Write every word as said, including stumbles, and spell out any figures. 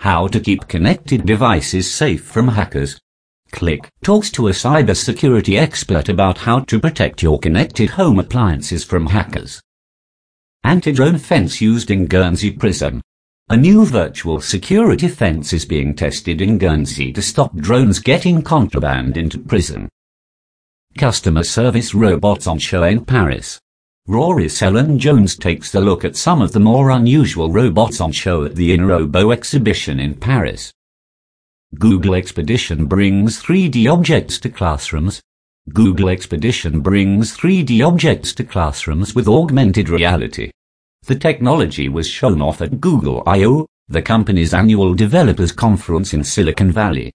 How to keep connected devices safe from hackers. Click Talks to a cybersecurity expert about how to protect your connected home appliances from hackers. Anti-drone fence used in Guernsey Prison. A new virtual security fence is being tested in Guernsey to stop drones getting contraband into prison. Customer service robots on show in Paris. Rory Sellan-Jones takes a look at some of the more unusual robots on show at the InnoRobo exhibition in Paris. Google Expedition brings three D objects to classrooms. Google Expedition brings three D objects to classrooms with augmented reality. The technology was shown off at Google I O, the company's annual developers conference in Silicon Valley.